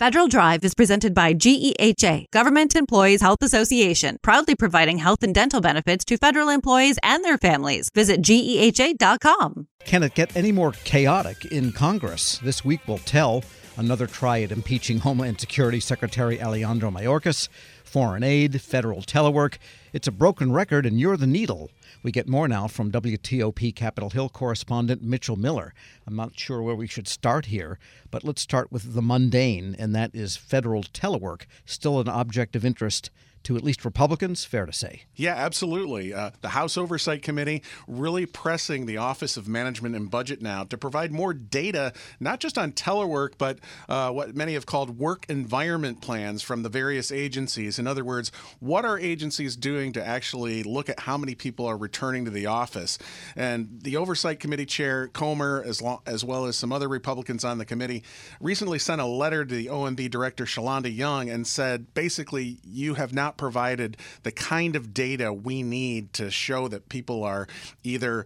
Federal Drive is presented by GEHA, Government Employees Health Association, proudly providing health and dental benefits to federal employees and their families. Visit GEHA.com. Can it get any more chaotic in Congress? This week will tell. Another try at impeaching Homeland Security Secretary Alejandro Mayorkas, foreign aid, federal telework. It's a broken record, and you're the needle. We get more now from WTOP Capitol Hill correspondent Mitchell Miller. I'm not sure where we should start here, but let's start with the mundane, and that is federal telework, still an object of interest to at least Republicans, fair to say. Yeah, absolutely. The House Oversight Committee really pressing the Office of Management and Budget now to provide more data, not just on telework, but what many have called work environment plans from the various agencies. In other words, what are agencies doing to actually look at how many people are returning to the office? And the Oversight Committee Chair Comer, as well as some other Republicans on the committee, recently sent a letter to the OMB Director Shalanda Young and said, basically, you have not provided the kind of data we need to show that people are either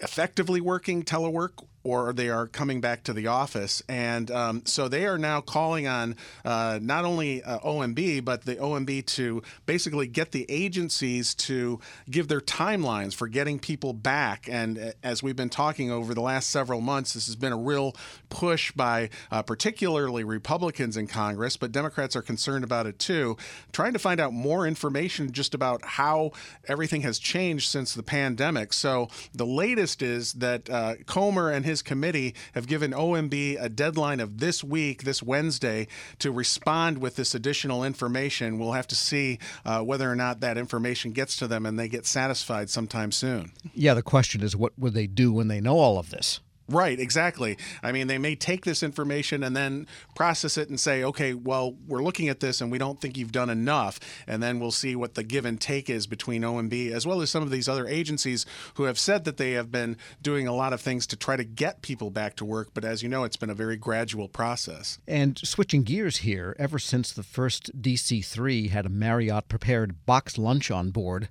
effectively working telework or they are coming back to the office. And so they are now calling on not only OMB, but the OMB to basically get the agencies to give their timelines for getting people back. And as we've been talking over the last several months, this has been a real push by particularly Republicans in Congress, but Democrats are concerned about it too, trying to find out more information just about how everything has changed since the pandemic. So the latest is that Comer and his committee have given OMB a deadline of this week, this Wednesday, to respond with this additional information. We'll have to see whether or not that information gets to them and they get satisfied sometime soon. Yeah, the question is, what would they do when they know all of this? Right, exactly. I mean, they may take this information and then process it and say, okay, well, we're looking at this and we don't think you've done enough. And then we'll see what the give and take is between OMB as well as some of these other agencies who have said that they have been doing a lot of things to try to get people back to work. But as you know, it's been a very gradual process. And switching gears here, ever since the first DC-3 had a Marriott prepared box lunch on board,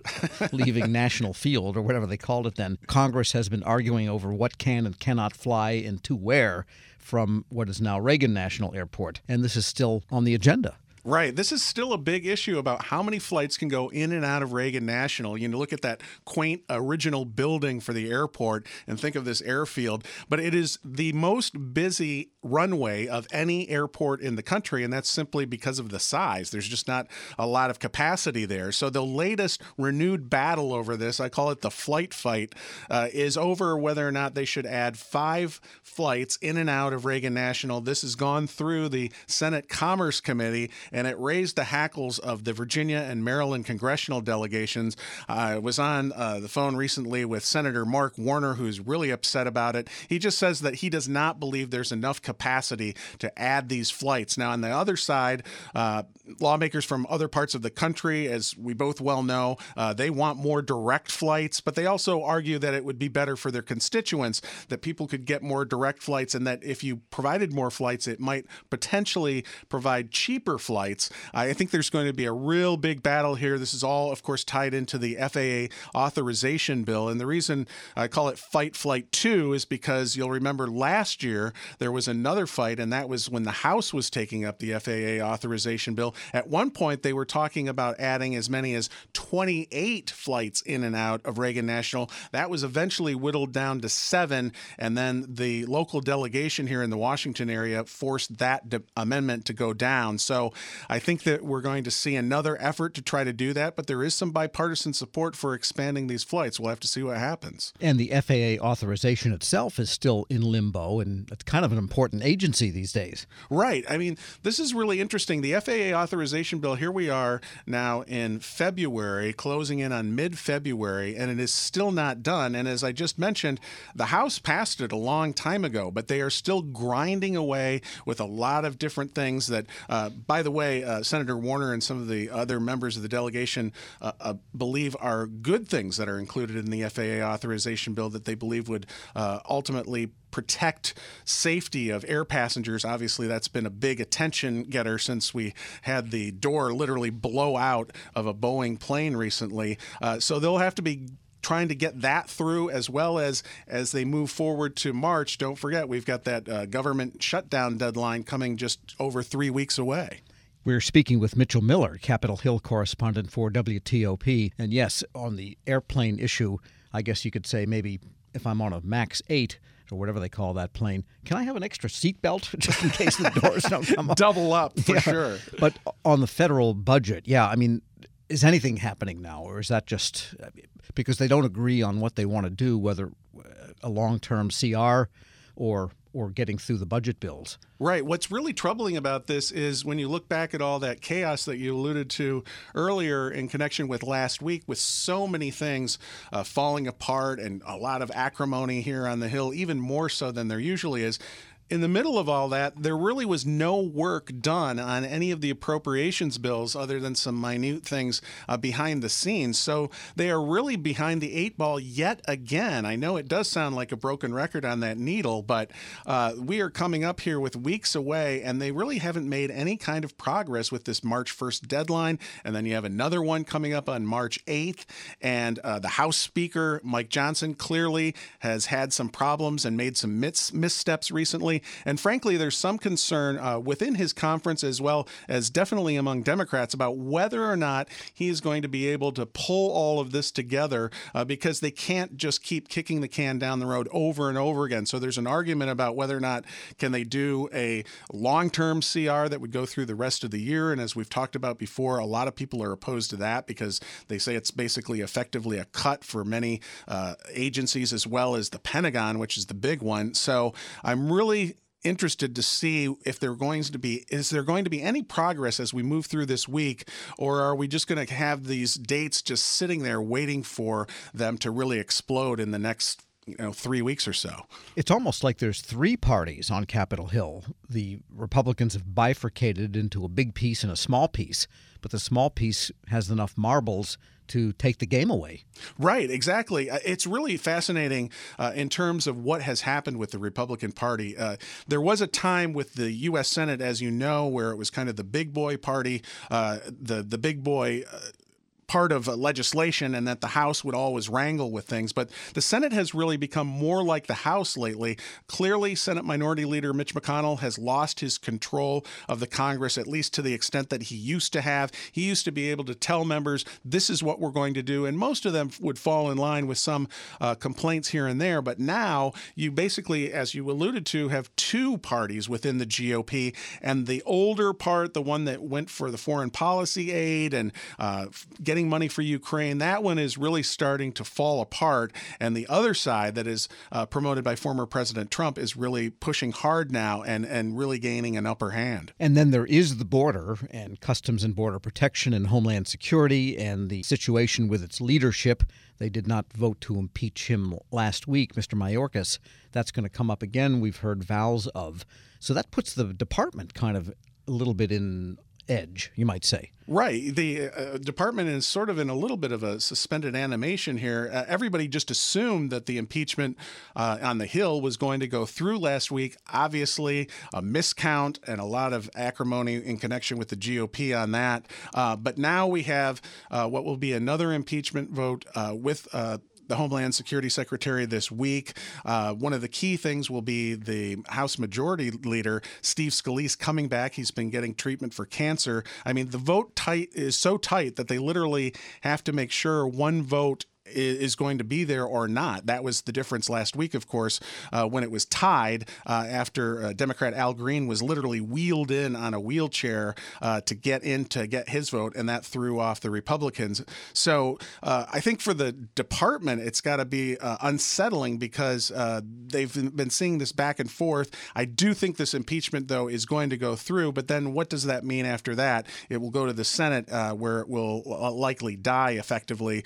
leaving National Field or whatever they called it then, Congress has been arguing over what can and cannot fly and to where from what is now Reagan National Airport. And this is still on the agenda. Right. This is still a big issue about how many flights can go in and out of Reagan National. You know, look at that quaint original building for the airport and think of this airfield. But it is the most busy runway of any airport in the country, and that's simply because of the size. There's just not a lot of capacity there. So the latest renewed battle over this, I call it the flight fight, is over whether or not they should add 5 flights in and out of Reagan National. This has gone through the Senate Commerce Committee, and it raised the hackles of the Virginia and Maryland congressional delegations. I was on the phone recently with Senator Mark Warner, who's really upset about it. He just says that he does not believe there's enough capacity to add these flights. Now, on the other side, lawmakers from other parts of the country, as we both well know, they want more direct flights, but they also argue that it would be better for their constituents that people could get more direct flights and that if you provided more flights, it might potentially provide cheaper flights. I think there's going to be a real big battle here. This is all, of course, tied into the FAA authorization bill. And the reason I call it Fight Flight 2 is because you'll remember last year there was another fight, and that was when the House was taking up the FAA authorization bill. At one point, they were talking about adding as many as 28 flights in and out of Reagan National. That was eventually whittled down to 7, and then the local delegation here in the Washington area forced that amendment to go down. So I think that we're going to see another effort to try to do that, but there is some bipartisan support for expanding these flights. We'll have to see what happens. And the FAA authorization itself is still in limbo, and it's kind of an important agency these days. Right. I mean, this is really interesting. The FAA authorization bill, here we are now in February, closing in on mid-February, and it is still not done. And as I just mentioned, the House passed it a long time ago, but they are still grinding away with a lot of different things that, by the way, Senator Warner and some of the other members of the delegation believe are good things that are included in the FAA authorization bill that they believe would ultimately protect safety of air passengers. Obviously, that's been a big attention getter since we had the door literally blow out of a Boeing plane recently. So they'll have to be trying to get that through, as well as they move forward to March. Don't forget, we've got that government shutdown deadline coming just over 3 weeks away. We're speaking with Mitchell Miller, Capitol Hill correspondent for WTOP. And yes, on the airplane issue, I guess you could say maybe if I'm on a MAX 8 or whatever they call that plane, can I have an extra seatbelt just in case the doors don't come up? Double up, for sure. But on the federal budget, I mean, is anything happening now, or is that just because they don't agree on what they want to do, whether a long-term CR or getting through the budget bills? Right. What's really troubling about this is when you look back at all that chaos that you alluded to earlier in connection with last week, with so many things falling apart and a lot of acrimony here on the Hill, even more so than there usually is. In the middle of all that, there really was no work done on any of the appropriations bills other than some minute things behind the scenes. So they are really behind the eight ball yet again. I know it does sound like a broken record on that needle, but we are coming up here with weeks away, and they really haven't made any kind of progress with this March 1st deadline. And then you have another one coming up on March 8th. And the House Speaker, Mike Johnson, clearly has had some problems and made some missteps recently. And frankly, there's some concern within his conference, as well as definitely among Democrats, about whether or not he is going to be able to pull all of this together, because they can't just keep kicking the can down the road over and over again. So there's an argument about whether or not can they do a long-term CR that would go through the rest of the year. And as we've talked about before, a lot of people are opposed to that because they say it's basically effectively a cut for many agencies, as well as the Pentagon, which is the big one. So I'm really interested to see if there going to be any progress as we move through this week, or are we just going to have these dates just sitting there waiting for them to really explode in the next 3 weeks or so? It's almost like there's three parties on Capitol Hill. The Republicans have bifurcated into a big piece and a small piece, but the small piece has enough marbles to take the game away. Right, exactly. It's really fascinating in terms of what has happened with the Republican Party. There was a time with the U.S. Senate, as you know, where it was kind of the big boy party, the big boy part of legislation, and that the House would always wrangle with things. But the Senate has really become more like the House lately. Clearly, Senate Minority Leader Mitch McConnell has lost his control of the Congress, at least to the extent that he used to have. He used to be able to tell members, this is what we're going to do, and most of them would fall in line with some complaints here and there. But now you basically, as you alluded to, have two parties within the GOP, and the older part, the one that went for the foreign policy aid and getting money for Ukraine, that one is really starting to fall apart. And the other side that is promoted by former President Trump is really pushing hard now and really gaining an upper hand. And then there is the border and Customs and Border Protection and Homeland Security and the situation with its leadership. They did not vote to impeach him last week, Mr. Mayorkas. That's going to come up again. We've heard vows of. So that puts the department kind of a little bit in edge, you might say. Right. The department is sort of in a little bit of a suspended animation here. Everybody just assumed that the impeachment on the Hill was going to go through last week. Obviously, a miscount and a lot of acrimony in connection with the GOP on that. But now we have what will be another impeachment vote with the Homeland Security Secretary this week. One of the key things will be the House Majority Leader, Steve Scalise, coming back. He's been getting treatment for cancer. I mean, the vote is so tight that they literally have to make sure one vote is going to be there or not. That was the difference last week, of course, when it was tied after Democrat Al Green was literally wheeled in on a wheelchair to get his vote, and that threw off the Republicans. So I think for the department, it's got to be unsettling because they've been seeing this back and forth. I do think this impeachment, though, is going to go through, but then what does that mean after that? It will go to the Senate where it will likely die effectively.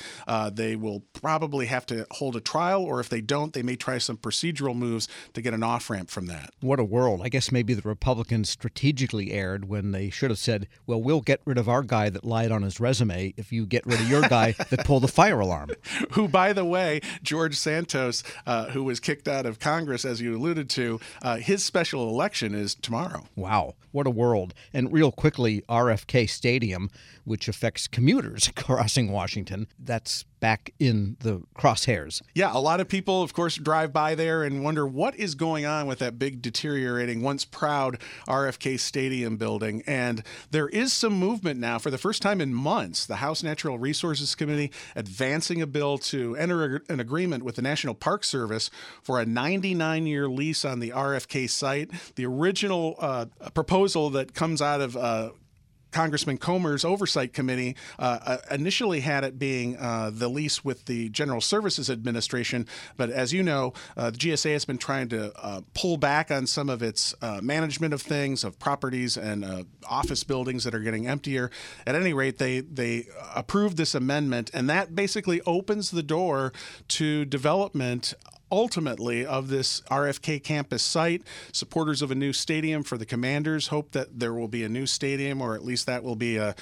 They will probably have to hold a trial, or if they don't, they may try some procedural moves to get an off-ramp from that. What a world. I guess maybe the Republicans strategically erred when they should have said, well, we'll get rid of our guy that lied on his resume if you get rid of your guy that pulled the fire alarm. Who, by the way, George Santos, who was kicked out of Congress, as you alluded to, his special election is tomorrow. Wow. What a world. And real quickly, RFK Stadium, which affects commuters crossing Washington, that's back in the crosshairs. Yeah, a lot of people, of course, drive by there and wonder what is going on with that big deteriorating, once proud RFK Stadium building. And there is some movement now for the first time in months. The House Natural Resources Committee advancing a bill to enter an agreement with the National Park Service for a 99-year lease on the RFK site. The original proposal that comes out of Congressman Comer's Oversight Committee initially had it being the lease with the General Services Administration. But as you know, the GSA has been trying to pull back on some of its management of things, of properties and office buildings that are getting emptier. At any rate, they approved this amendment, and that basically opens the door to development ultimately of this RFK campus site. Supporters of a new stadium for the Commanders hope that there will be a new stadium, or at least that will be a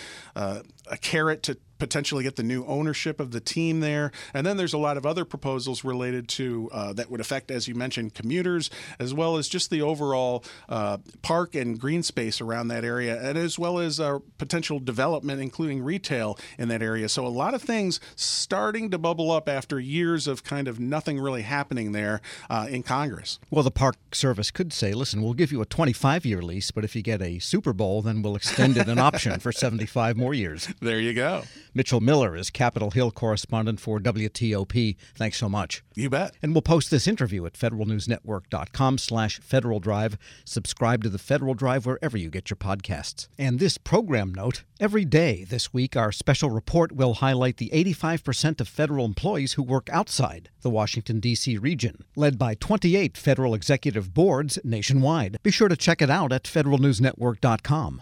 carrot to potentially get the new ownership of the team there. And then there's a lot of other proposals related to that would affect, as you mentioned, commuters, as well as just the overall park and green space around that area, and as well as potential development, including retail in that area. So a lot of things starting to bubble up after years of kind of nothing really happening there in Congress. Well, the Park Service could say, listen, we'll give you a 25-year lease, but if you get a Super Bowl, then we'll extend it an option for 75 more years. There you go. Mitchell Miller is Capitol Hill correspondent for WTOP. Thanks so much. You bet. And we'll post this interview at federalnewsnetwork.com/Federal Drive. Subscribe to the Federal Drive wherever you get your podcasts. And this program note, every day this week, our special report will highlight the 85% of federal employees who work outside the Washington, D.C. region, led by 28 federal executive boards nationwide. Be sure to check it out at federalnewsnetwork.com.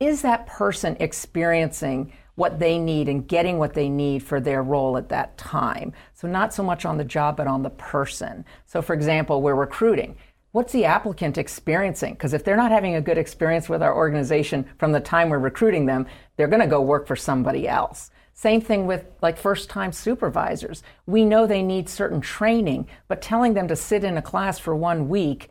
is that person experiencing what they need and getting what they need for their role at that time? So not so much on the job, but on the person. So for example, we're recruiting. What's the applicant experiencing? Because if they're not having a good experience with our organization from the time we're recruiting them, they're going to go work for somebody else. Same thing with like first-time supervisors. We know they need certain training, but telling them to sit in a class for 1 week